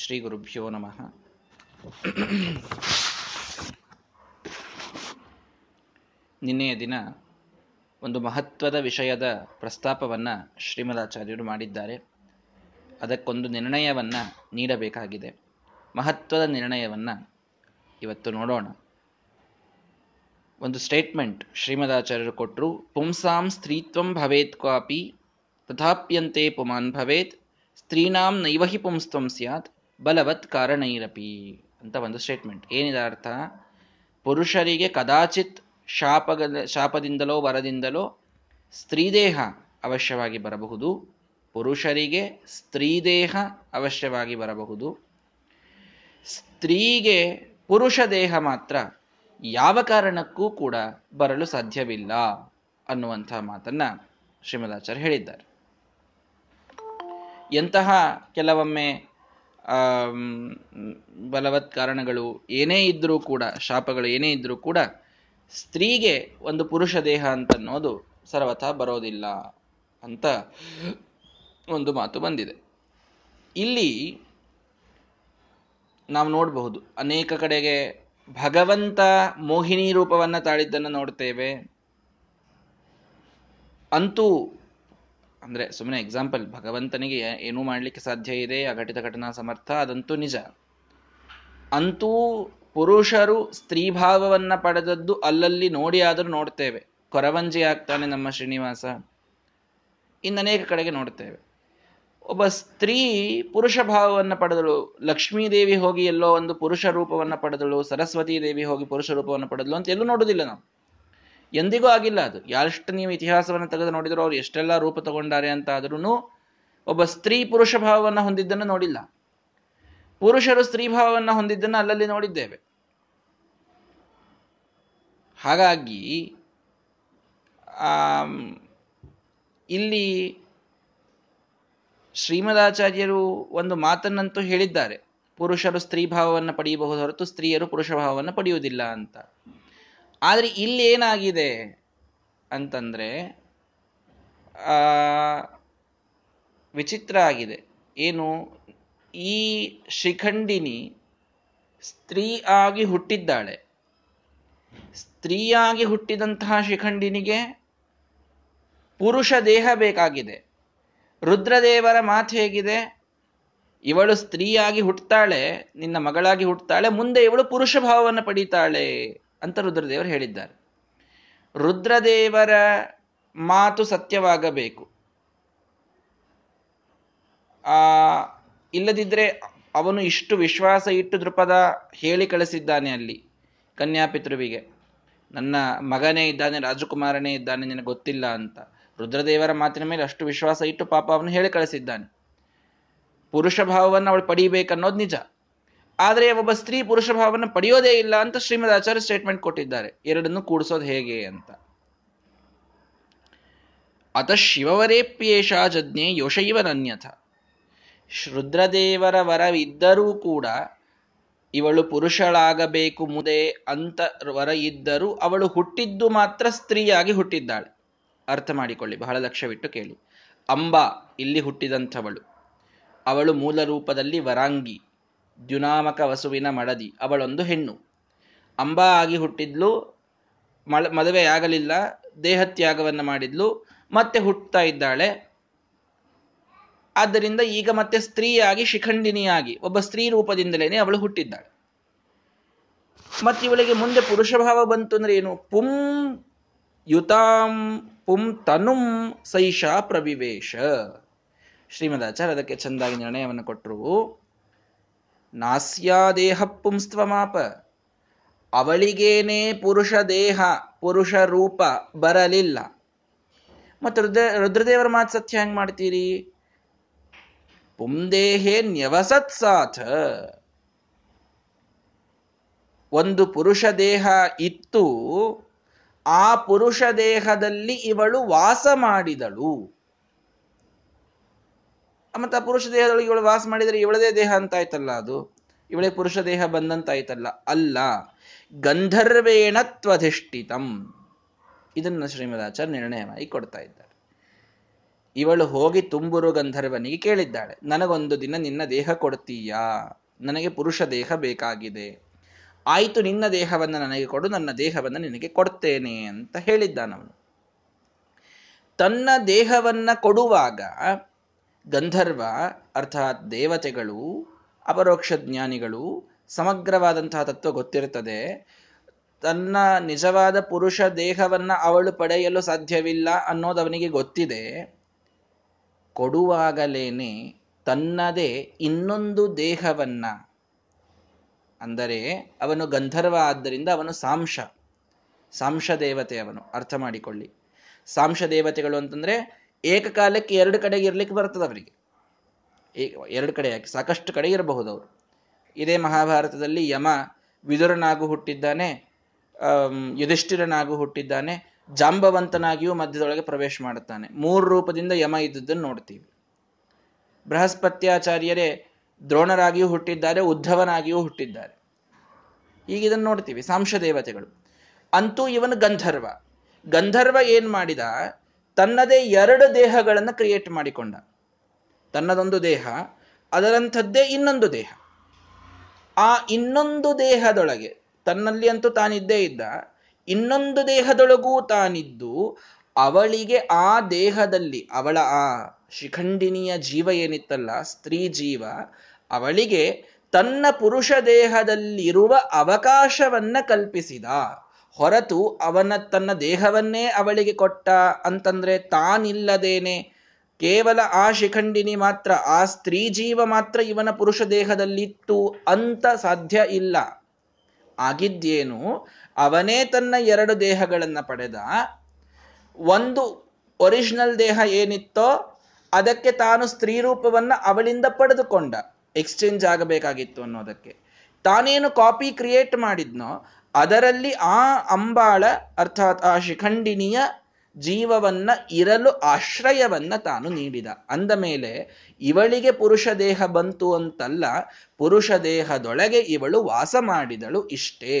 ಶ್ರೀ ಗುರುಭ್ಯೋ ನಮಃ. ನಿನ್ನೆಯ ದಿನ ಒಂದು ಮಹತ್ವದ ವಿಷಯದ ಪ್ರಸ್ತಾಪವನ್ನು ಶ್ರೀಮದಾಚಾರ್ಯರು ಮಾಡಿದ್ದಾರೆ. ಅದಕ್ಕೊಂದು ನಿರ್ಣಯವನ್ನು ನೀಡಬೇಕಾಗಿದೆ. ಮಹತ್ವದ ನಿರ್ಣಯವನ್ನು ಇವತ್ತು ನೋಡೋಣ. ಒಂದು ಸ್ಟೇಟ್ಮೆಂಟ್ ಶ್ರೀಮದಾಚಾರ್ಯರು ಕೊಟ್ಟರು. ಪುಂಸಾಂ ಸ್ತ್ರೀತ್ವಂ ಭವೇತ್ ಕ್ವಾಪಿ ತಥಾಪ್ಯಂತೆ ಪುಮಾನ್ ಭವೇತ್, ಸ್ತ್ರೀನಾಂ ನೈವಹಿ ಪುಂಸ್ತ್ವಂ ಸ್ಯಾತ್ ಬಲವತ್ ಕಾರಣೈರಪಿ ಅಂತ ಒಂದು ಸ್ಟೇಟ್ಮೆಂಟ್. ಏನಿದೆ ಅರ್ಥ? ಪುರುಷರಿಗೆ ಕದಾಚಿತ್ ಶಾಪದಿಂದಲೋ ವರದಿಂದಲೋ ಸ್ತ್ರೀದೇಹ ಅವಶ್ಯವಾಗಿ ಬರಬಹುದು. ಪುರುಷರಿಗೆ ಸ್ತ್ರೀದೇಹ ಅವಶ್ಯವಾಗಿ ಬರಬಹುದು. ಸ್ತ್ರೀಗೆ ಪುರುಷ ದೇಹ ಮಾತ್ರ ಯಾವ ಕಾರಣಕ್ಕೂ ಕೂಡ ಬರಲು ಸಾಧ್ಯವಿಲ್ಲ ಅನ್ನುವಂಥ ಮಾತನ್ನ ಶ್ರೀಮದಾಚಾರ್ಯ ಹೇಳಿದ್ದಾರೆ. ಎಂತಹ ಕೆಲವೊಮ್ಮೆ ಬಲವತ್ ಕಾರಣಗಳು ಏನೇ ಇದ್ರೂ ಕೂಡ, ಶಾಪಗಳು ಏನೇ ಇದ್ರೂ ಕೂಡ, ಸ್ತ್ರೀಗೆ ಒಂದು ಪುರುಷ ದೇಹ ಅಂತನ್ನೋದು ಸರ್ವಥಾ ಬರೋದಿಲ್ಲ ಅಂತ ಒಂದು ಮಾತು ಬಂದಿದೆ. ಇಲ್ಲಿ ನಾವು ನೋಡಬಹುದು, ಅನೇಕ ಕಡೆಗೆ ಭಗವಂತ ಮೋಹಿನಿ ರೂಪವನ್ನು ತಾಳಿದ್ದನ್ನು ನೋಡ್ತೇವೆ. ಅಂತೂ ಅಂದರೆ ಸುಮ್ಮನೆ ಎಕ್ಸಾಂಪಲ್, ಭಗವಂತನಿಗೆ ಏನೂ ಮಾಡಲಿಕ್ಕೆ ಸಾಧ್ಯ ಇದೆ, ಅಘಟಿತ ಘಟನಾ ಸಮರ್ಥ, ಅದಂತೂ ನಿಜ. ಅಂತೂ ಪುರುಷರು ಸ್ತ್ರೀಭಾವವನ್ನು ಪಡೆದದ್ದು ಅಲ್ಲಲ್ಲಿ ನೋಡಿ ಆದರೂ ನೋಡ್ತೇವೆ. ಕೊರವಂಜಿ ಆಗ್ತಾನೆ ನಮ್ಮ ಶ್ರೀನಿವಾಸ, ಇನ್ನನೇಕ ಕಡೆಗೆ ನೋಡ್ತೇವೆ. ಒಬ್ಬ ಸ್ತ್ರೀ ಪುರುಷ ಭಾವವನ್ನು ಪಡೆದಳು. ಲಕ್ಷ್ಮೀದೇವಿ ಹೋಗಿ ಎಲ್ಲೋ ಒಂದು ಪುರುಷ ರೂಪವನ್ನು ಪಡೆದಳು, ಸರಸ್ವತೀ ದೇವಿ ಹೋಗಿ ಪುರುಷ ರೂಪವನ್ನು ಪಡೆದಳು ಅಂತ ಎಲ್ಲೂ ನೋಡೋದಿಲ್ಲ ನಾವು, ಎಂದಿಗೂ ಆಗಿಲ್ಲ ಅದು. ಯಾರಷ್ಟು ನೀವು ಇತಿಹಾಸವನ್ನು ತೆಗೆದು ನೋಡಿದ್ರು ಅವ್ರು ಎಷ್ಟೆಲ್ಲ ರೂಪ ತಗೊಂಡಾರೆ ಅಂತ ಆದ್ರೂ ಒಬ್ಬ ಸ್ತ್ರೀ ಪುರುಷ ಭಾವವನ್ನು ಹೊಂದಿದ್ದನ್ನು ನೋಡಿಲ್ಲ. ಪುರುಷರು ಸ್ತ್ರೀಭಾವವನ್ನು ಹೊಂದಿದ್ದನ್ನು ಅಲ್ಲಲ್ಲಿ ನೋಡಿದ್ದೇವೆ. ಹಾಗಾಗಿ ಇಲ್ಲಿ ಶ್ರೀಮದಾಚಾರ್ಯರು ಒಂದು ಮಾತನ್ನಂತೂ ಹೇಳಿದ್ದಾರೆ, ಪುರುಷರು ಸ್ತ್ರೀಭಾವವನ್ನು ಪಡೆಯಬಹುದು ಹೊರತು ಸ್ತ್ರೀಯರು ಪುರುಷ ಭಾವವನ್ನು ಪಡೆಯುವುದಿಲ್ಲ ಅಂತ. ಆದರೆ ಇಲ್ಲಿ ಏನಾಗಿದೆ ಅಂತಂದರೆ ವಿಚಿತ್ರ ಆಗಿದೆ. ಏನು? ಈ ಶಿಖಂಡಿನಿ ಸ್ತ್ರೀ ಆಗಿ ಹುಟ್ಟಿದ್ದಾಳೆ. ಸ್ತ್ರೀಯಾಗಿ ಹುಟ್ಟಿದಂತಹ ಶಿಖಂಡಿನಿಗೆ ಪುರುಷ ದೇಹ ಬೇಕಾಗಿದೆ. ರುದ್ರದೇವರ ಮಾತು ಹೇಗಿದೆ? ಇವಳು ಸ್ತ್ರೀಯಾಗಿ ಹುಟ್ಟುತ್ತಾಳೆ, ನಿನ್ನ ಮಗಳಾಗಿ ಹುಟ್ಟುತ್ತಾಳೆ, ಮುಂದೆ ಇವಳು ಪುರುಷ ಭಾವವನ್ನು ಪಡೀತಾಳೆ ಅಂತ ರುದ್ರದೇವರು ಹೇಳಿದ್ದಾರೆ. ರುದ್ರದೇವರ ಮಾತು ಸತ್ಯವಾಗಬೇಕು. ಇಲ್ಲದಿದ್ದರೆ ಅವನು ಇಷ್ಟು ವಿಶ್ವಾಸ ಇಟ್ಟು ದೃಪದ ಹೇಳಿ ಕಳಿಸಿದ್ದಾನೆ ಅಲ್ಲಿ ಕನ್ಯಾಪಿತೃವಿಗೆ, ನನ್ನ ಮಗನೇ ಇದ್ದಾನೆ, ರಾಜಕುಮಾರನೇ ಇದ್ದಾನೆ, ನಿನಗೆ ಗೊತ್ತಿಲ್ಲ ಅಂತ. ರುದ್ರದೇವರ ಮಾತಿನ ಮೇಲೆ ಅಷ್ಟು ವಿಶ್ವಾಸ ಇಟ್ಟು ಪಾಪ ಅವನು ಹೇಳಿ ಕಳಿಸಿದ್ದಾನೆ. ಪುರುಷ ಭಾವವನ್ನು ಅವಳು ಪಡೀಬೇಕನ್ನೋದು ನಿಜ. ಆದರೆ ಒಬ್ಬ ಸ್ತ್ರೀ ಪುರುಷ ಭಾವವನ್ನು ಪಡೆಯೋದೇ ಇಲ್ಲ ಅಂತ ಶ್ರೀಮದಾಚಾರ್ಯ ಸ್ಟೇಟ್ಮೆಂಟ್ ಕೊಟ್ಟಿದ್ದಾರೆ. ಎರಡನ್ನು ಕೂಡಿಸೋದು ಹೇಗೆ ಅಂತ. ಅತ ಶಿವವರೇಪ್ಯೇಷಾ ಜಜ್ಞೆ ಯೋಷೈವನನ್ಯಥ. ರುದ್ರದೇವರ ವರವಿದ್ದರೂ ಕೂಡ, ಇವಳು ಪುರುಷಳಾಗಬೇಕು ಮುದೆ ಅಂತ ವರ ಇದ್ದರೂ, ಅವಳು ಹುಟ್ಟಿದ್ದು ಮಾತ್ರ ಸ್ತ್ರೀಯಾಗಿ ಹುಟ್ಟಿದ್ದಾಳೆ. ಅರ್ಥ ಮಾಡಿಕೊಳ್ಳಿ, ಬಹಳ ಲಕ್ಷ್ಯವಿಟ್ಟು ಕೇಳಿ. ಅಂಬ ಇಲ್ಲಿ ಹುಟ್ಟಿದಂಥವಳು, ಅವಳು ಮೂಲ ರೂಪದಲ್ಲಿ ವರಾಂಗಿ, ದ್ಯುನಾಮಕ ವಸುವಿನ ಮಡದಿ, ಅವಳೊಂದು ಹೆಣ್ಣು. ಅಂಬಾ ಆಗಿ ಹುಟ್ಟಿದ್ಲು, ಮದುವೆ ಆಗಲಿಲ್ಲ, ದೇಹತ್ಯಾಗವನ್ನು ಮಾಡಿದ್ಲು, ಮತ್ತೆ ಹುಟ್ಟುತ್ತಾ ಇದ್ದಾಳೆ. ಆದ್ದರಿಂದ ಈಗ ಮತ್ತೆ ಸ್ತ್ರೀಯಾಗಿ, ಶಿಖಂಡಿನಿಯಾಗಿ, ಒಬ್ಬ ಸ್ತ್ರೀ ರೂಪದಿಂದಲೇನೆ ಅವಳು ಹುಟ್ಟಿದ್ದಾಳೆ. ಮತ್ತೆ ಇವಳಿಗೆ ಮುಂದೆ ಪುರುಷ ಭಾವ ಬಂತು ಅಂದ್ರೆ ಏನು? ಪುಂ ಯುತಾಂ ಪುಂ ತನುಂ ಸೈಷಾ ಪ್ರವಿವೇಶ. ಶ್ರೀಮದಾಚಾರ್ಯ ಅದಕ್ಕೆ ಚೆಂದಾಗಿ ನಿರ್ಣಯವನ್ನು ಕೊಟ್ಟರು. ನಾಸ್ಯಾ ದೇಹ ಪುಂಸ್ತ್ವಮಾಪ, ಅವಳಿಗೇನೇ ಪುರುಷ ದೇಹ, ಪುರುಷ ರೂಪ ಬರಲಿಲ್ಲ. ಮತ್ತು ರುದ್ರದೇವರ ಮಾತು ಸತ್ಯ ಹೆಂಗ್ ಮಾಡ್ತೀರಿ? ಪುಂದೇಹೇ ನ್ಯವಸತ್ ಸಾಥ. ಒಂದು ಪುರುಷ ದೇಹ ಇತ್ತು, ಆ ಪುರುಷ ದೇಹದಲ್ಲಿ ಇವಳು ವಾಸ ಮಾಡಿದಳು. ಮತ್ತು ಆ ಪುರುಷ ದೇಹದೊಳಗೆ ಇವಳು ವಾಸ ಮಾಡಿದರೆ ಇವಳದೇ ದೇಹ ಅಂತಾಯ್ತಲ್ಲ, ಅದು ಇವಳೇ ಪುರುಷ ದೇಹ ಬಂದಂತಾಯ್ತಲ್ಲ. ಅಲ್ಲ, ಗಂಧರ್ವೇಣ ತ್ವಧಿಷ್ಠಿತಂ. ಇದನ್ನು ಶ್ರೀಮದಾಚಾರ್ಯ ನಿರ್ಣಯವಾಗಿ ಕೊಡ್ತಾ ಇದ್ದಾರೆ. ಇವಳು ಹೋಗಿ ತುಂಬುರು ಗಂಧರ್ವನಿಗೆ ಕೇಳಿದ್ದಾಳೆ, ನನಗೊಂದು ದಿನ ನಿನ್ನ ದೇಹ ಕೊಡ್ತೀಯಾ, ನನಗೆ ಪುರುಷ ದೇಹ ಬೇಕಾಗಿದೆ. ಆಯಿತು, ನಿನ್ನ ದೇಹವನ್ನು ನನಗೆ ಕೊಡು, ನನ್ನ ದೇಹವನ್ನು ನಿನಗೆ ಕೊಡ್ತೇನೆ ಅಂತ ಹೇಳಿದ್ದಾನವನು. ತನ್ನ ದೇಹವನ್ನು ಕೊಡುವಾಗ ಗಂಧರ್ವ ಅರ್ಥಾತ್ ದೇವತೆಗಳು, ಅಪರೋಕ್ಷ ಜ್ಞಾನಿಗಳು, ಸಮಗ್ರವಾದಂತಹ ತತ್ವ ಗೊತ್ತಿರುತ್ತದೆ. ತನ್ನ ನಿಜವಾದ ಪುರುಷ ದೇಹವನ್ನು ಅವಳು ಪಡೆಯಲು ಸಾಧ್ಯವಿಲ್ಲ ಅನ್ನೋದು ಅವನಿಗೆ ಗೊತ್ತಿದೆ. ಕೊಡುವಾಗಲೇನೆ ತನ್ನದೇ ಇನ್ನೊಂದು ದೇಹವನ್ನು, ಅಂದರೆ ಅವನು ಗಂಧರ್ವ ಆದ್ದರಿಂದ ಅವನು ಸಾಂಶ ದೇವತೆ, ಅವನು ಅರ್ಥ ಮಾಡಿಕೊಳ್ಳಿ. ಸಾಂಶ ದೇವತೆಗಳು ಅಂತಂದರೆ ಏಕಕಾಲಕ್ಕೆ ಎರಡು ಕಡೆಗೆ ಇರ್ಲಿಕ್ಕೆ ಬರ್ತದೆ ಅವರಿಗೆ, ಎರಡು ಕಡೆ ಯಾಕೆ ಸಾಕಷ್ಟು ಕಡೆ ಇರಬಹುದು ಅವರು. ಇದೇ ಮಹಾಭಾರತದಲ್ಲಿ ಯಮ ವಿದುರನಾಗೂ ಹುಟ್ಟಿದ್ದಾನೆ, ಯುಧಿಷ್ಠಿರನಾಗೂ ಹುಟ್ಟಿದ್ದಾನೆ, ಜಾಂಬವಂತನಾಗಿಯೂ ಮಧ್ಯದೊಳಗೆ ಪ್ರವೇಶ ಮಾಡುತ್ತಾನೆ. ಮೂರು ರೂಪದಿಂದ ಯಮ ಇದ್ದದ್ದನ್ನು ನೋಡ್ತೀವಿ. ಬೃಹಸ್ಪತ್ಯಾಚಾರ್ಯರೇ ದ್ರೋಣರಾಗಿಯೂ ಹುಟ್ಟಿದ್ದಾರೆ, ಉದ್ಧವನಾಗಿಯೂ ಹುಟ್ಟಿದ್ದಾರೆ. ಈಗ ಇದನ್ನು ನೋಡ್ತೀವಿ, ಸಾಂಶ ದೇವತೆಗಳು. ಅಂತೂ ಇವನು ಗಂಧರ್ವ ಏನ್ ಮಾಡಿದ, ತನ್ನದೇ ಎರಡು ದೇಹಗಳನ್ನು ಕ್ರಿಯೇಟ್ ಮಾಡಿಕೊಂಡ. ತನ್ನದೊಂದು ದೇಹ, ಅದರಂಥದ್ದೇ ಇನ್ನೊಂದು ದೇಹ. ಆ ಇನ್ನೊಂದು ದೇಹದೊಳಗೆ, ತನ್ನಲ್ಲಿ ಅಂತೂ ತಾನಿದ್ದೇ ಇದ್ದ, ಇನ್ನೊಂದು ದೇಹದೊಳಗೂ ತಾನಿದ್ದು ಅವಳಿಗೆ ಆ ದೇಹದಲ್ಲಿ ಅವಳ ಆ ಶಿಖಂಡಿನಿಯ ಜೀವ ಏನಿತ್ತಲ್ಲ, ಸ್ತ್ರೀ ಜೀವ, ಅವಳಿಗೆ ತನ್ನ ಪುರುಷ ದೇಹದಲ್ಲಿರುವ ಅವಕಾಶವನ್ನ ಕಲ್ಪಿಸಿದ ಹೊರತು ಅವನ ತನ್ನ ದೇಹವನ್ನೇ ಅವಳಿಗೆ ಕೊಟ್ಟ ಅಂತಂದ್ರೆ ತಾನಿಲ್ಲದೇನೆ ಕೇವಲ ಆ ಶಿಖಂಡಿನಿ ಮಾತ್ರ, ಆ ಸ್ತ್ರೀ ಜೀವ ಮಾತ್ರ ಇವನ ಪುರುಷ ದೇಹದಲ್ಲಿತ್ತು ಅಂತ ಸಾಧ್ಯ ಇಲ್ಲ. ಆಗಿದ್ದೇನು, ಅವನೇ ತನ್ನ ಎರಡು ದೇಹಗಳನ್ನು ಪಡೆದ. ಒಂದು ಒರಿಜಿನಲ್ ದೇಹ ಏನಿತ್ತೋ ಅದಕ್ಕೆ ತಾನು ಸ್ತ್ರೀ ರೂಪವನ್ನು ಅವಳಿಂದ ಪಡೆದುಕೊಂಡ, ಎಕ್ಸ್ಚೇಂಜ್ ಆಗಬೇಕಾಗಿತ್ತು ಅನ್ನೋದಕ್ಕೆ. ತಾನೇನು ಕಾಪಿ ಕ್ರಿಯೇಟ್ ಮಾಡಿದ್ನೋ ಅದರಲ್ಲಿ ಆ ಅಂಬಾಳ ಅರ್ಥಾತ್ ಆ ಶಿಖಂಡಿನಿಯ ಜೀವವನ್ನ ಇರಲು ಆಶ್ರಯವನ್ನ ತಾನು ನೀಡಿದ. ಅಂದ ಮೇಲೆ ಇವಳಿಗೆ ಪುರುಷ ದೇಹ ಬಂತು ಅಂತಲ್ಲ, ಪುರುಷ ದೇಹದೊಳಗೆ ಇವಳು ವಾಸ ಮಾಡಿದಳು ಇಷ್ಟೇ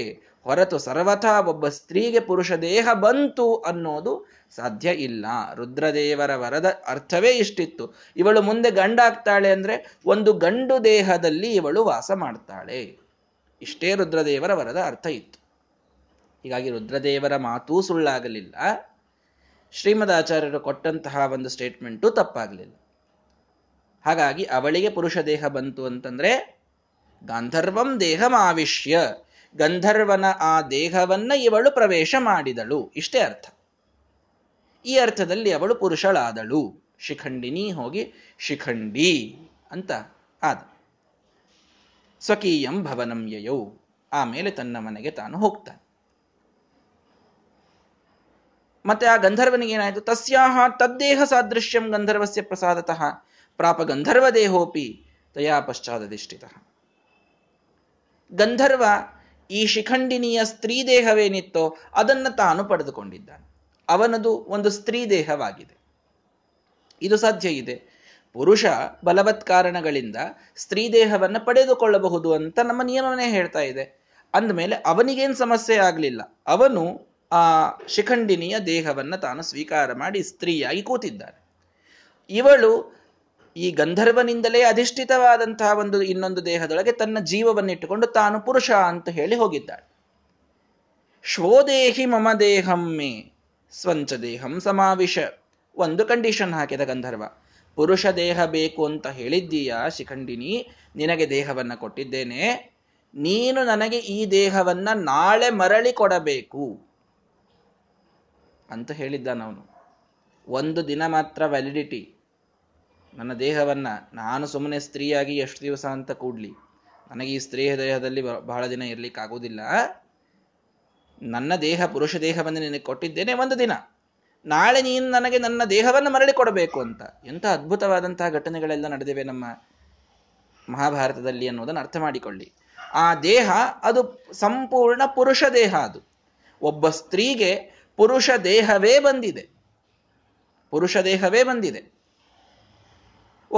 ಹೊರತು ಸರ್ವಥಾ ಒಬ್ಬ ಸ್ತ್ರೀಗೆ ಪುರುಷ ದೇಹ ಬಂತು ಅನ್ನೋದು ಸಾಧ್ಯ ಇಲ್ಲ. ರುದ್ರದೇವರ ವರದ ಅರ್ಥವೇ ಇಷ್ಟಿತ್ತು. ಇವಳು ಮುಂದೆ ಗಂಡಾಗ್ತಾಳೆ ಅಂದ್ರೆ ಒಂದು ಗಂಡು ದೇಹದಲ್ಲಿ ಇವಳು ವಾಸ ಮಾಡ್ತಾಳೆ, ಇಷ್ಟೇ ರುದ್ರದೇವರ ವರದ ಅರ್ಥ ಇತ್ತು. ಹೀಗಾಗಿ ರುದ್ರದೇವರ ಮಾತೂ ಸುಳ್ಳಾಗಲಿಲ್ಲ, ಶ್ರೀಮದ್ ಆಚಾರ್ಯರು ಕೊಟ್ಟಂತಹ ಒಂದು ಸ್ಟೇಟ್ಮೆಂಟು ತಪ್ಪಾಗಲಿಲ್ಲ. ಹಾಗಾಗಿ ಅವಳಿಗೆ ಪುರುಷ ದೇಹ ಬಂತು ಅಂತಂದ್ರೆ ಗಾಂಧರ್ವಂ ದೇಹಂ ಆವಿಶ್ಯ, ಗಂಧರ್ವನ ಆ ದೇಹವನ್ನ ಇವಳು ಪ್ರವೇಶ ಮಾಡಿದಳು, ಇಷ್ಟೇ ಅರ್ಥ. ಈ ಅರ್ಥದಲ್ಲಿ ಅವಳು ಪುರುಷಳಾದಳು. ಶಿಖಂಡಿನಿ ಹೋಗಿ ಶಿಖಂಡಿ ಅಂತ ಆದ. ಸ್ವಕೀಯಂ ಭವನಂ ಯಯೌ, ಆಮೇಲೆ ತನ್ನ ಮನೆಗೆ ತಾನು ಹೋಗ್ತಾನೆ. ಮತ್ತೆ ಆ ಗಂಧರ್ವನಿಗೆ ಏನಾಯಿತು, ತಸ್ಯಾಹ ತದ್ದೇಹ ಸಾದೃಶ್ಯಂ ಗಂಧರ್ವಸ್ಯ ಪ್ರಸಾದತಃ ಪ್ರಾಪ ಗಂಧರ್ವ ದೇಹೋಪಿ ತಯಾ ಪಶ್ಚಾದಧಿಷ್ಠಿತಃ. ಗಂಧರ್ವ ಈ ಶಿಖಂಡಿನಿಯ ಸ್ತ್ರೀ ದೇಹವೇನಿತ್ತೋ ಅದನ್ನು ತಾನು ಪಡೆದುಕೊಂಡಿದ್ದಾನೆ, ಅವನದು ಒಂದು ಸ್ತ್ರೀ ದೇಹವಾಗಿದೆ. ಇದು ಸಾಧ್ಯ ಇದೆ. ಪುರುಷ ಬಲವತ್ಕಾರಣಗಳಿಂದ ಸ್ತ್ರೀ ದೇಹವನ್ನು ಪಡೆದುಕೊಳ್ಳಬಹುದು ಅಂತ ನಮ್ಮ ನಿಯಮವನ್ನೇ ಹೇಳ್ತಾ ಇದೆ. ಅಂದಮೇಲೆ ಅವನಿಗೇನು ಸಮಸ್ಯೆ ಆಗಲಿಲ್ಲ, ಅವನು ಆ ಶಿಖಂಡಿನಿಯ ದೇಹವನ್ನು ತಾನು ಸ್ವೀಕಾರ ಮಾಡಿ ಸ್ತ್ರೀಯಾಗಿ ಕೂತಿದ್ದಾನೆ. ಇವಳು ಈ ಗಂಧರ್ವನಿಂದಲೇ ಅಧಿಷ್ಠಿತವಾದಂತಹ ಒಂದು ಇನ್ನೊಂದು ದೇಹದೊಳಗೆ ತನ್ನ ಜೀವವನ್ನಿಟ್ಟುಕೊಂಡು ತಾನು ಪುರುಷ ಅಂತ ಹೇಳಿ ಹೋಗಿದ್ದಾಳೆ. ಶ್ವೋದೇಹಿ ಮಮ ದೇಹಂ ಮೇ ಸ್ವಂಚ ದೇಹಂ ಸಮಾವಿಶ. ಒಂದು ಕಂಡೀಷನ್ ಹಾಕಿದ ಗಂಧರ್ವ, ಪುರುಷ ದೇಹ ಬೇಕು ಅಂತ ಹೇಳಿದ್ದೀಯಾ ಶಿಖಂಡಿನಿ, ನಿನಗೆ ದೇಹವನ್ನು ಕೊಟ್ಟಿದ್ದೇನೆ, ನೀನು ನನಗೆ ಈ ದೇಹವನ್ನು ನಾಳೆ ಮರಳಿ ಕೊಡಬೇಕು ಅಂತ ಹೇಳಿದ್ದಾನವನು. ಒಂದು ದಿನ ಮಾತ್ರ ವ್ಯಾಲಿಡಿಟಿ. ನನ್ನ ದೇಹವನ್ನು ನಾನು ಸುಮ್ಮನೆ ಸ್ತ್ರೀಯಾಗಿ ಎಷ್ಟು ದಿವಸ ಅಂತ ಕೂಡಲಿ, ನನಗೆ ಈ ಸ್ತ್ರೀ ದೇಹದಲ್ಲಿ ಬಹಳ ದಿನ ಇರಲಿಕ್ಕಾಗೋದಿಲ್ಲ. ನನ್ನ ದೇಹ ಪುರುಷ ದೇಹವನ್ನು ನಿನಗೆ ಕೊಟ್ಟಿದ್ದೇನೆ ಒಂದು ದಿನ, ನಾಳೆ ನೀನು ನನಗೆ ನನ್ನ ದೇಹವನ್ನು ಮರಳಿ ಕೊಡಬೇಕು ಅಂತ. ಎಂಥ ಅದ್ಭುತವಾದಂತಹ ಘಟನೆಗಳೆಲ್ಲ ನಡೆದಿವೆ ನಮ್ಮ ಮಹಾಭಾರತದಲ್ಲಿ ಅನ್ನೋದನ್ನು ಅರ್ಥ ಮಾಡಿಕೊಳ್ಳಿ. ಆ ದೇಹ ಅದು ಸಂಪೂರ್ಣ ಪುರುಷ ದೇಹ. ಅದು ಒಬ್ಬ ಸ್ತ್ರೀಗೆ ಪುರುಷ ದೇಹವೇ ಬಂದಿದೆ, ಪುರುಷ ದೇಹವೇ ಬಂದಿದೆ.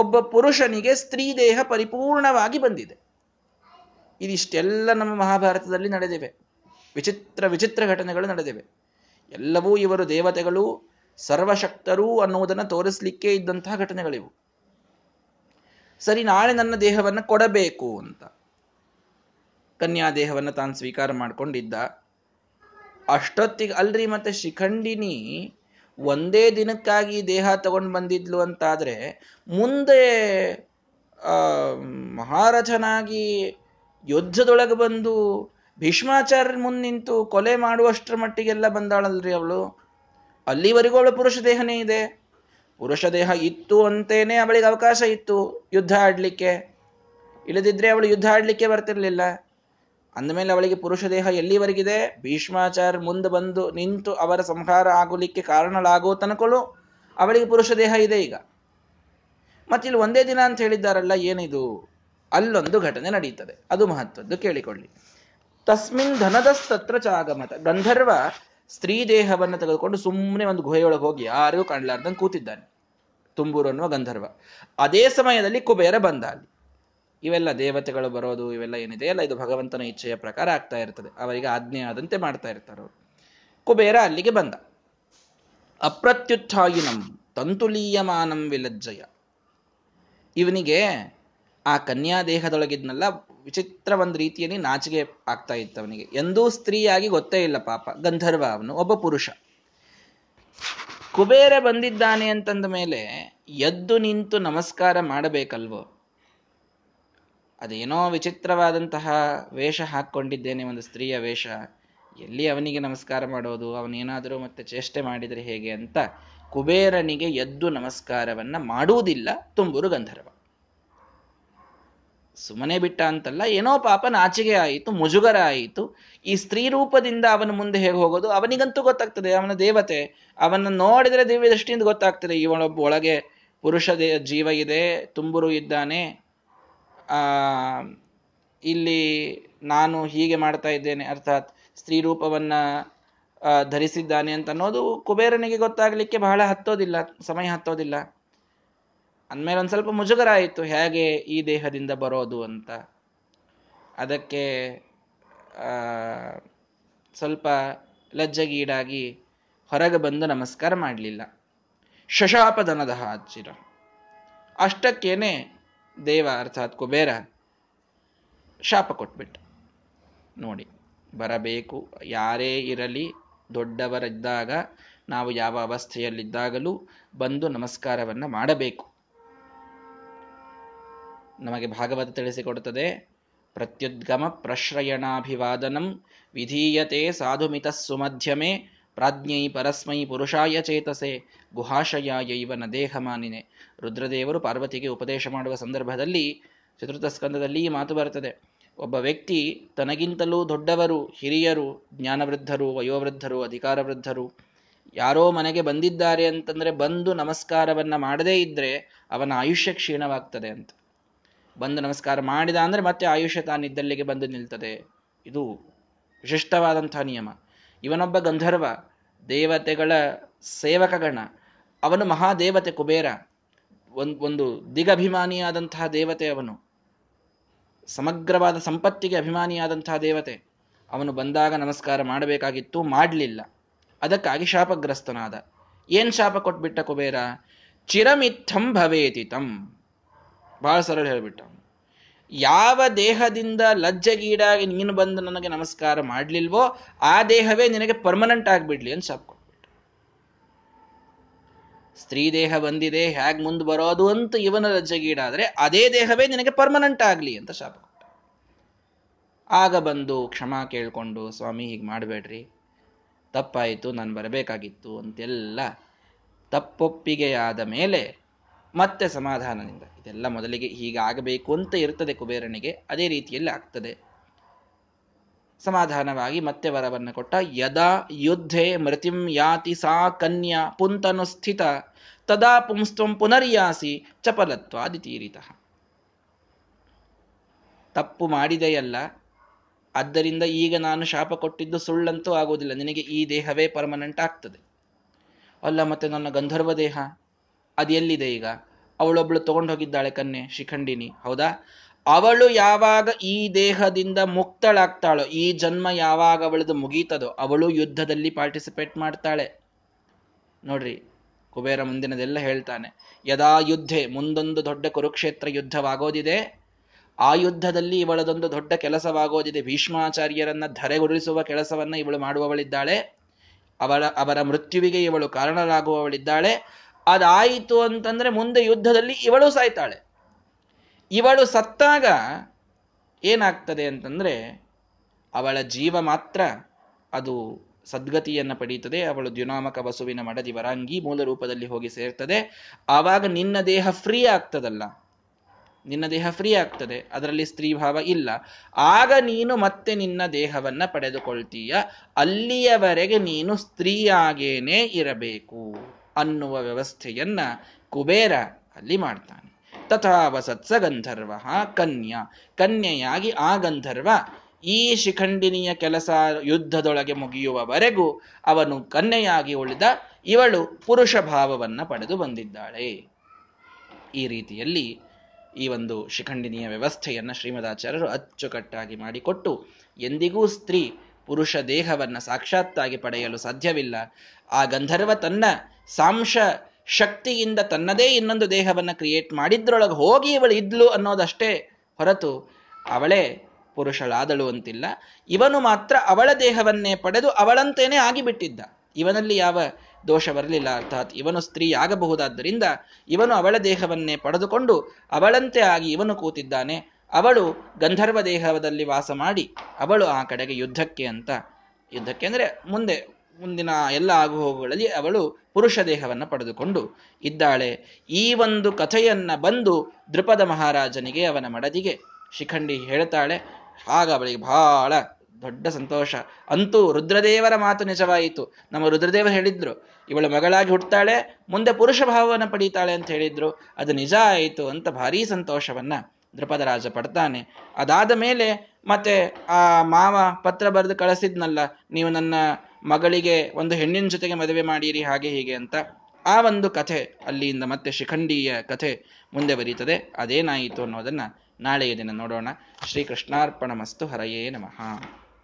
ಒಬ್ಬ ಪುರುಷನಿಗೆ ಸ್ತ್ರೀ ದೇಹ ಪರಿಪೂರ್ಣವಾಗಿ ಬಂದಿದೆ. ಇದಿಷ್ಟೆಲ್ಲ ನಮ್ಮ ಮಹಾಭಾರತದಲ್ಲಿ ನಡೆದಿವೆ, ವಿಚಿತ್ರ ವಿಚಿತ್ರ ಘಟನೆಗಳು ನಡೆದಿವೆ. ಎಲ್ಲವೂ ಇವರು ದೇವತೆಗಳು ಸರ್ವಶಕ್ತರು ಅನ್ನುವುದನ್ನು ತೋರಿಸ್ಲಿಕ್ಕೆ ಇದ್ದಂತಹ ಘಟನೆಗಳಿವು. ಸರಿ, ನಾಳೆ ನನ್ನ ದೇಹವನ್ನು ಕೊಡಬೇಕು ಅಂತ ಕನ್ಯಾ ದೇಹವನ್ನು ತಾನು ಸ್ವೀಕಾರ ಮಾಡಿಕೊಂಡಿದ್ದ. ಅಷ್ಟೊತ್ತಿಗೆ ಅಲ್ರಿ, ಮತ್ತೆ ಶಿಖಂಡಿನಿ ಒಂದೇ ದಿನಕ್ಕಾಗಿ ದೇಹ ತಗೊಂಡು ಬಂದಿದ್ಲು ಅಂತಾದರೆ ಮುಂದೆ ಮಹಾರಥನಾಗಿ ಯುದ್ಧದೊಳಗೆ ಬಂದು ಭೀಷ್ಮಾಚಾರ್ಯರ ಮುಂದೆ ನಿಂತು ಕೊಲೆ ಮಾಡುವಷ್ಟರ ಮಟ್ಟಿಗೆಲ್ಲ ಬಂದಾಳಲ್ರಿ ಅವಳು. ಅಲ್ಲಿವರೆಗೂ ಅವಳು ಪುರುಷ ದೇಹನೇ ಇದೆ. ಪುರುಷ ದೇಹ ಇತ್ತು ಅಂತೇನೆ ಅವಳಿಗೆ ಅವಕಾಶ ಇತ್ತು ಯುದ್ಧ ಆಡಲಿಕ್ಕೆ. ಇಲ್ಲದಿದ್ದರೆ ಅವಳು ಯುದ್ಧ ಆಡಲಿಕ್ಕೆ ಬರ್ತಿರ್ಲಿಲ್ಲ. ಅಂದಮೇಲೆ ಅವಳಿಗೆ ಪುರುಷ ದೇಹ ಎಲ್ಲಿವರೆಗಿದೆ? ಭೀಷ್ಮಾಚಾರ್ಯ ಮುಂದೆ ಬಂದು ನಿಂತು ಅವರ ಸಂಹಾರ ಆಗಲಿಕ್ಕೆ ಕಾರಣಗಳಾಗೋ ತನಕಲು ಅವಳಿಗೆ ಪುರುಷ ದೇಹ ಇದೆ. ಈಗ ಮತ್ತಿಲ್ಲಿ ಒಂದೇ ದಿನ ಅಂತ ಹೇಳಿದ್ದಾರಲ್ಲ, ಏನಿದು? ಅಲ್ಲೊಂದು ಘಟನೆ ನಡೀತದೆ, ಅದು ಮಹತ್ವದ್ದು, ಕೇಳಿಕೊಳ್ಳಿ. ತಸ್ಮಿನ್ ಧನದಸ್ತತ್ರ ಚಾಗಮತ. ಗಂಧರ್ವ ಸ್ತ್ರೀ ದೇಹವನ್ನು ತೆಗೆದುಕೊಂಡು ಸುಮ್ಮನೆ ಒಂದು ಗುಹೆಯೊಳಗೆ ಹೋಗಿ ಯಾರಿಗೂ ಕಾಣಲಾರ್ದಂಗೆ ಕೂತಿದ್ದಾನೆ, ತುಂಬೂರು ಅನ್ನುವ ಗಂಧರ್ವ. ಅದೇ ಸಮಯದಲ್ಲಿ ಕುಬೇರ ಬಂದ. ಅಲ್ಲಿ ಇವೆಲ್ಲ ದೇವತೆಗಳು ಬರೋದು ಇವೆಲ್ಲ ಏನಿದೆ ಅಲ್ಲ, ಇದು ಭಗವಂತನ ಇಚ್ಛೆಯ ಪ್ರಕಾರ ಆಗ್ತಾ ಇರ್ತದೆ, ಅವರಿಗೆ ಆಜ್ಞೆ ಆದಂತೆ ಮಾಡ್ತಾ ಇರ್ತಾರೆ ಅವರು. ಕುಬೇರ ಅಲ್ಲಿಗೆ ಬಂದ. ಅಪ್ರತ್ಯುತ್ಥಾಯಿನಂ ತಂತುಲೀಯಮಾನಂ ವಿಲಜ್ಜಯ. ಇವನಿಗೆ ಆ ಕನ್ಯಾ ದೇಹದೊಳಗಿದ್ನೆಲ್ಲ ವಿಚಿತ್ರ ಒಂದು ರೀತಿಯಲ್ಲಿ ನಾಚಿಗೆ ಆಗ್ತಾ ಇತ್ತು. ಅವನಿಗೆ ಎಂದೂ ಸ್ತ್ರೀಯಾಗಿ ಗೊತ್ತೇ ಇಲ್ಲ, ಪಾಪ ಗಂಧರ್ವ, ಅವನು ಒಬ್ಬ ಪುರುಷ. ಕುಬೇರ ಬಂದಿದ್ದಾನೆ ಅಂತಂದ ಮೇಲೆ ಎದ್ದು ನಿಂತು ನಮಸ್ಕಾರ ಮಾಡಬೇಕಲ್ವೋ? ಅದೇನೋ ವಿಚಿತ್ರವಾದಂತಹ ವೇಷ ಹಾಕ್ಕೊಂಡಿದ್ದೇನೆ, ಒಂದು ಸ್ತ್ರೀಯ ವೇಷ, ಎಲ್ಲಿ ಅವನಿಗೆ ನಮಸ್ಕಾರ ಮಾಡೋದು? ಅವನೇನಾದರೂ ಮತ್ತೆ ಚೇಷ್ಟೆ ಮಾಡಿದರೆ ಹೇಗೆ ಅಂತ ಕುಬೇರನಿಗೆ ಎದ್ದು ನಮಸ್ಕಾರವನ್ನ ಮಾಡುವುದಿಲ್ಲ ತುಂಬೂರು ಗಂಧರ್ವ. ಸುಮ್ಮನೆ ಬಿಟ್ಟ ಅಂತಲ್ಲ, ಏನೋ ಪಾಪ ನಾಚಿಗೆ ಆಯಿತು, ಮುಜುಗರ ಆಯಿತು. ಈ ಸ್ತ್ರೀ ರೂಪದಿಂದ ಅವನ ಮುಂದೆ ಹೇಗೆ ಹೋಗೋದು? ಅವನಿಗಂತೂ ಗೊತ್ತಾಗ್ತದೆ, ಅವನ ದೇವತೆ, ಅವನನ್ನು ನೋಡಿದರೆ ದಿವ್ಯ ದೃಷ್ಟಿಯಿಂದ ಗೊತ್ತಾಗ್ತದೆ ಇವಳೊಬ್ಬ ಒಳಗೆ ಪುರುಷ ಜೀವ ಇದೆ, ತುಂಬುರು ಇದ್ದಾನೆ, ಇಲ್ಲಿ ನಾನು ಹೀಗೆ ಮಾಡ್ತಾ ಇದ್ದೇನೆ, ಅರ್ಥಾತ್ ಸ್ತ್ರೀ ರೂಪವನ್ನ ಧರಿಸಿದ್ದಾನೆ ಅಂತ ಅನ್ನೋದು ಕುಬೇರನಿಗೆ ಗೊತ್ತಾಗ್ಲಿಕ್ಕೆ ಬಹಳ ಹತ್ತೋದಿಲ್ಲ, ಸಮಯ ಹತ್ತೋದಿಲ್ಲ. ಅಂದಮೇಲೆ ಒಂದು ಸ್ವಲ್ಪ ಮುಜುಗರ ಆಯಿತು, ಹೇಗೆ ಈ ದೇಹದಿಂದ ಬರೋದು ಅಂತ. ಅದಕ್ಕೆ ಸ್ವಲ್ಪ ಲಜ್ಜೆಗೀಡಾಗಿ ಹೊರಗೆ ಬಂದು ನಮಸ್ಕಾರ ಮಾಡಲಿಲ್ಲ. ಶಶಾಪಧನದ ಹಚ್ಚಿರ. ಅಷ್ಟಕ್ಕೇನೆ ದೇವ ಅರ್ಥಾತ್ ಕುಬೇರ ಶಾಪ ಕೊಟ್ಬಿಟ್ಟ. ನೋಡಿ, ಬರಬೇಕು ಯಾರೇ ಇರಲಿ, ದೊಡ್ಡವರಿದ್ದಾಗ ನಾವು ಯಾವ ಅವಸ್ಥೆಯಲ್ಲಿದ್ದಾಗಲೂ ಬಂದು ನಮಸ್ಕಾರವನ್ನು ಮಾಡಬೇಕು. ನಮಗೆ ಭಾಗವತ ತಿಳಿಸಿಕೊಡುತ್ತದೆ, ಪ್ರತ್ಯುದ್ಗಮ ಪ್ರಶ್ರಯಣಾಭಿವಾದನಂ ವಿಧೀಯತೆ ಸಾಧುಮಿತ ಸುಮಧ್ಯಮೆ ಪ್ರಾಜ್ಞೈ ಪರಸ್ಮೈ ಪುರುಷಾಯ ಚೇತಸೆ ಗುಹಾಶಯಾಯ ಇವನ ದೇಹ ಮಾನಿನೆ. ರುದ್ರದೇವರು ಪಾರ್ವತಿಗೆ ಉಪದೇಶ ಮಾಡುವ ಸಂದರ್ಭದಲ್ಲಿ ಚತುರ್ಥ ಸ್ಕಂದದಲ್ಲಿ ಈ ಮಾತು ಬರ್ತದೆ. ಒಬ್ಬ ವ್ಯಕ್ತಿ ತನಗಿಂತಲೂ ದೊಡ್ಡವರು, ಹಿರಿಯರು, ಜ್ಞಾನವೃದ್ಧರು, ವಯೋವೃದ್ಧರು, ಅಧಿಕಾರ ವೃದ್ಧರು ಯಾರೋ ಮನೆಗೆ ಬಂದಿದ್ದಾರೆ ಅಂತಂದರೆ ಬಂದು ನಮಸ್ಕಾರವನ್ನು ಮಾಡದೇ ಇದ್ದರೆ ಅವನ ಆಯುಷ್ಯ ಕ್ಷೀಣವಾಗ್ತದೆ ಅಂತ. ಬಂದು ನಮಸ್ಕಾರ ಮಾಡಿದ ಅಂದರೆ ಮತ್ತೆ ಆಯುಷ್ಯ ತಾನಿದ್ದಲ್ಲಿಗೆ ಬಂದು ನಿಲ್ತದೆ. ಇದು ವಿಶಿಷ್ಟವಾದಂಥ ನಿಯಮ. ಇವನೊಬ್ಬ ಗಂಧರ್ವ, ದೇವತೆಗಳ ಸೇವಕಗಣ, ಅವನು ಮಹಾದೇವತೆ ಕುಬೇರ, ಒಂದು ದಿಗಭಿಮಾನಿಯಾದಂತಹ ದೇವತೆ, ಅವನು ಸಮಗ್ರವಾದ ಸಂಪತ್ತಿಗೆ ಅಭಿಮಾನಿಯಾದಂತಹ ದೇವತೆ. ಅವನು ಬಂದಾಗ ನಮಸ್ಕಾರ ಮಾಡಬೇಕಾಗಿತ್ತು, ಮಾಡಲಿಲ್ಲ, ಅದಕ್ಕಾಗಿ ಶಾಪಗ್ರಸ್ತನಾದ. ಏನು ಶಾಪ ಕೊಟ್ಬಿಟ್ಟ ಕುಬೇರ? ಚಿರಮಿಥಂ ಭವೇತಿತಂ. ಬಹಳ ಸರಳ ಹೇಳಿಬಿಟ್ಟ. ಯಾವ ದೇಹದಿಂದ ಲಜ್ಜೆಗೀಡಾಗಿ ನೀನು ಬಂದು ನನಗೆ ನಮಸ್ಕಾರ ಮಾಡಲಿಲ್ವೋ ಆ ದೇಹವೇ ನಿನಗೆ ಪರ್ಮನೆಂಟ್ ಆಗಿಬಿಡ್ಲಿ ಅಂತ ಶಾಪ ಕೊಟ್ಬಿಟ್ಟು. ಸ್ತ್ರೀ ದೇಹ ಬಂದಿದೆ, ಹೇಗೆ ಮುಂದೆ ಬರೋದು ಅಂತ ಇವನ ಲಜ್ಜೆಗೀಡಾದರೆ ಅದೇ ದೇಹವೇ ನಿನಗೆ ಪರ್ಮನೆಂಟ್ ಆಗಲಿ ಅಂತ ಶಾಪ ಕೊಟ್ಟ. ಆಗ ಬಂದು ಕ್ಷಮಾ ಕೇಳಿಕೊಂಡು, ಸ್ವಾಮಿ ಹೀಗೆ ಮಾಡಬೇಡ್ರಿ, ತಪ್ಪಾಯಿತು, ನಾನು ಬರಬೇಕಾಗಿತ್ತು ಅಂತೆಲ್ಲ ತಪ್ಪೊಪ್ಪಿಗೆಯಾದ ಮೇಲೆ ಮತ್ತೆ ಸಮಾಧಾನದಿಂದ ಇದೆಲ್ಲ ಮೊದಲಿಗೆ ಹೀಗಾಗಬೇಕು ಅಂತ ಇರ್ತದೆ ಕುಬೇರನಿಗೆ, ಅದೇ ರೀತಿಯಲ್ಲಿ ಆಗ್ತದೆ. ಸಮಾಧಾನವಾಗಿ ಮತ್ತೆ ವರವನ್ನು ಕೊಟ್ಟ. ಯದಾ ಯುದ್ಧೇ ಮೃತಿಂ ಯಾತಿ ಸಾ ಕನ್ಯಾ ಪುಂತನುಸ್ಥಿತ ತದಾ ಪುಂಸ್ತ್ವಂ ಪುನರ್ಯಾಸಿ ಚಪಲತ್ವಾದಿತೀರಿತ. ತಪ್ಪು ಮಾಡಿದೆಯಲ್ಲ, ಆದ್ದರಿಂದ ಈಗ ನಾನು ಶಾಪ ಕೊಟ್ಟಿದ್ದು ಸುಳ್ಳಂತೂ ಆಗೋದಿಲ್ಲ, ನಿನಗೆ ಈ ದೇಹವೇ ಪರ್ಮನೆಂಟ್ ಆಗ್ತದೆ. ಅಲ್ಲ, ಮತ್ತೆ ನನ್ನ ಗಂಧರ್ವ ದೇಹ ಅದು ಎಲ್ಲಿದೆ ಈಗ? ಅವಳೊಬ್ಳು ತಗೊಂಡು ಹೋಗಿದ್ದಾಳೆ ಕನ್ಯೆ, ಶಿಖಂಡಿನಿ, ಹೌದಾ? ಅವಳು ಯಾವಾಗ ಈ ದೇಹದಿಂದ ಮುಕ್ತಳಾಗ್ತಾಳೋ, ಈ ಜನ್ಮ ಯಾವಾಗ ಅವಳದು ಮುಗೀತದೋ, ಅವಳು ಯುದ್ಧದಲ್ಲಿ ಪಾರ್ಟಿಸಿಪೇಟ್ ಮಾಡ್ತಾಳೆ. ನೋಡ್ರಿ, ಕುಬೇರ ಮುಂದಿನದೆಲ್ಲ ಹೇಳ್ತಾನೆ. ಯದಾ ಯುದ್ಧೆ, ಮುಂದೊಂದು ದೊಡ್ಡ ಕುರುಕ್ಷೇತ್ರ ಯುದ್ಧವಾಗೋದಿದೆ, ಆ ಯುದ್ಧದಲ್ಲಿ ಇವಳದೊಂದು ದೊಡ್ಡ ಕೆಲಸವಾಗೋದಿದೆ. ಭೀಷ್ಮಾಚಾರ್ಯರನ್ನ ಧರೆಗುರುಳಿಸುವ ಕೆಲಸವನ್ನ ಇವಳು ಮಾಡುವವಳಿದ್ದಾಳೆ, ಅವರ ಮೃತ್ಯುವಿಗೆ ಇವಳು ಕಾರಣರಾಗುವವಳಿದ್ದಾಳೆ. ಅದಾಯಿತು ಅಂತಂದ್ರೆ ಮುಂದೆ ಯುದ್ಧದಲ್ಲಿ ಇವಳು ಸಾಯ್ತಾಳೆ. ಇವಳು ಸತ್ತಾಗ ಏನಾಗ್ತದೆ ಅಂತಂದ್ರೆ ಅವಳ ಜೀವ ಮಾತ್ರ ಅದು ಸದ್ಗತಿಯನ್ನು ಪಡೀತದೆ. ಅವಳು ದ್ಯುನಾಮಕ ವಸುವಿನ ಮಡದಿ ವರಾಂಗಿ ಮೂಲ ರೂಪದಲ್ಲಿ ಹೋಗಿ ಸೇರ್ತದೆ. ಆವಾಗ ನಿನ್ನ ದೇಹ ಫ್ರೀ ಆಗ್ತದಲ್ಲ, ನಿನ್ನ ದೇಹ ಫ್ರೀ ಆಗ್ತದೆ, ಅದರಲ್ಲಿ ಸ್ತ್ರೀಭಾವ ಇಲ್ಲ. ಆಗ ನೀನು ಮತ್ತೆ ನಿನ್ನ ದೇಹವನ್ನ ಪಡೆದುಕೊಳ್ತೀಯ. ಅಲ್ಲಿಯವರೆಗೆ ನೀನು ಸ್ತ್ರೀಯಾಗೇನೆ ಇರಬೇಕು ಅನ್ನುವ ವ್ಯವಸ್ಥೆಯನ್ನ ಕುಬೇರ ಅಲ್ಲಿ ಮಾಡ್ತಾನೆ. ತಥಾ ವಸತ್ಸ ಗಂಧರ್ವ ಕನ್ಯಾ, ಕನ್ಯೆಯಾಗಿ ಆ ಗಂಧರ್ವ ಈ ಶಿಖಂಡಿನಿಯ ಕೆಲಸ ಯುದ್ಧದೊಳಗೆ ಮುಗಿಯುವವರೆಗೂ ಅವನು ಕನ್ಯೆಯಾಗಿ ಉಳಿದ. ಇವಳು ಪುರುಷ ಭಾವವನ್ನು ಪಡೆದು ಬಂದಿದ್ದಾಳೆ. ಈ ರೀತಿಯಲ್ಲಿ ಈ ಒಂದು ಶಿಖಂಡಿನಿಯ ವ್ಯವಸ್ಥೆಯನ್ನು ಶ್ರೀಮದಾಚಾರ್ಯರು ಅಚ್ಚುಕಟ್ಟಾಗಿ ಮಾಡಿಕೊಟ್ಟು, ಎಂದಿಗೂ ಸ್ತ್ರೀ ಪುರುಷ ದೇಹವನ್ನು ಸಾಕ್ಷಾತ್ತಾಗಿ ಪಡೆಯಲು ಸಾಧ್ಯವಿಲ್ಲ. ಆ ಗಂಧರ್ವ ತನ್ನ ಸಾಂಶ ಶಕ್ತಿಯಿಂದ ತನ್ನದೇ ಇನ್ನೊಂದು ದೇಹವನ್ನು ಕ್ರಿಯೇಟ್ ಮಾಡಿದ್ರೊಳಗೆ ಹೋಗಿ ಇವಳು ಇದ್ಲು ಅನ್ನೋದಷ್ಟೇ ಹೊರತು ಅವಳೇ ಪುರುಷಳಾದಳು ಅಂತಿಲ್ಲ. ಇವನು ಮಾತ್ರ ಅವಳ ದೇಹವನ್ನೇ ಪಡೆದು ಅವಳಂತೇನೆ ಆಗಿಬಿಟ್ಟಿದ್ದ. ಇವನಲ್ಲಿ ಯಾವ ದೋಷ ಬರಲಿಲ್ಲ. ಅರ್ಥಾತ್ ಇವನು ಸ್ತ್ರೀ ಆಗಬಹುದಾದ್ದರಿಂದ ಇವನು ಅವಳ ದೇಹವನ್ನೇ ಪಡೆದುಕೊಂಡು ಅವಳಂತೆ ಆಗಿ ಇವನು ಕೂತಿದ್ದಾನೆ. ಅವಳು ಗಂಧರ್ವ ದೇಹದಲ್ಲಿ ವಾಸ ಮಾಡಿ ಅವಳು ಆ ಕಡೆಗೆ ಯುದ್ಧಕ್ಕೆ ಅಂದರೆ ಮುಂದಿನ ಎಲ್ಲ ಆಗುಹೋಗುಗಳಲ್ಲಿ ಅವಳು ಪುರುಷ ದೇಹವನ್ನು ಪಡೆದುಕೊಂಡು ಇದ್ದಾಳೆ. ಈ ಒಂದು ಕಥೆಯನ್ನ ಬಂದು ದ್ರುಪದ ಮಹಾರಾಜನಿಗೆ, ಅವನ ಮಡದಿಗೆ ಶಿಖಂಡಿ ಹೇಳ್ತಾಳೆ. ಆಗ ಅವಳಿಗೆ ಬಹಳ ದೊಡ್ಡ ಸಂತೋಷ. ಅಂತೂ ರುದ್ರದೇವರ ಮಾತು ನಿಜವಾಯಿತು. ನಮ್ಮ ರುದ್ರದೇವರು ಹೇಳಿದ್ರು ಇವಳು ಮಗಳಾಗಿ ಹುಟ್ಟುತ್ತಾಳೆ, ಮುಂದೆ ಪುರುಷ ಭಾವವನ್ನು ಪಡೀತಾಳೆ ಅಂತ ಹೇಳಿದ್ರು. ಅದು ನಿಜ ಆಯಿತು ಅಂತ ಭಾರೀ ಸಂತೋಷವನ್ನ ದ್ರುಪದ ರಾಜ ಪಡ್ತಾನೆ. ಅದಾದ ಮೇಲೆ ಮತ್ತೆ ಆ ಮಾವ ಪತ್ರ ಬರೆದು ಕಳಿಸಿದ್ನಲ್ಲ, ನೀವು ನನ್ನ ಮಗಳಿಗೆ ಒಂದು ಹೆಣ್ಣಿನ ಜೊತೆಗೆ ಮದುವೆ ಮಾಡಿರಿ ಹಾಗೆ ಹೀಗೆ ಅಂತ, ಆ ಒಂದು ಕಥೆ ಅಲ್ಲಿಂದ ಮತ್ತೆ ಶಿಖಂಡಿಯ ಕಥೆ ಮುಂದೆ ಬರೀತದೆ. ಅದೇನಾಯಿತು ಅನ್ನೋದನ್ನ ನಾಳೆಯ ದಿನ ನೋಡೋಣ. ಶ್ರೀಕೃಷ್ಣಾರ್ಪಣ ಮಸ್ತು. ಹರಯೇ ನಮಃ.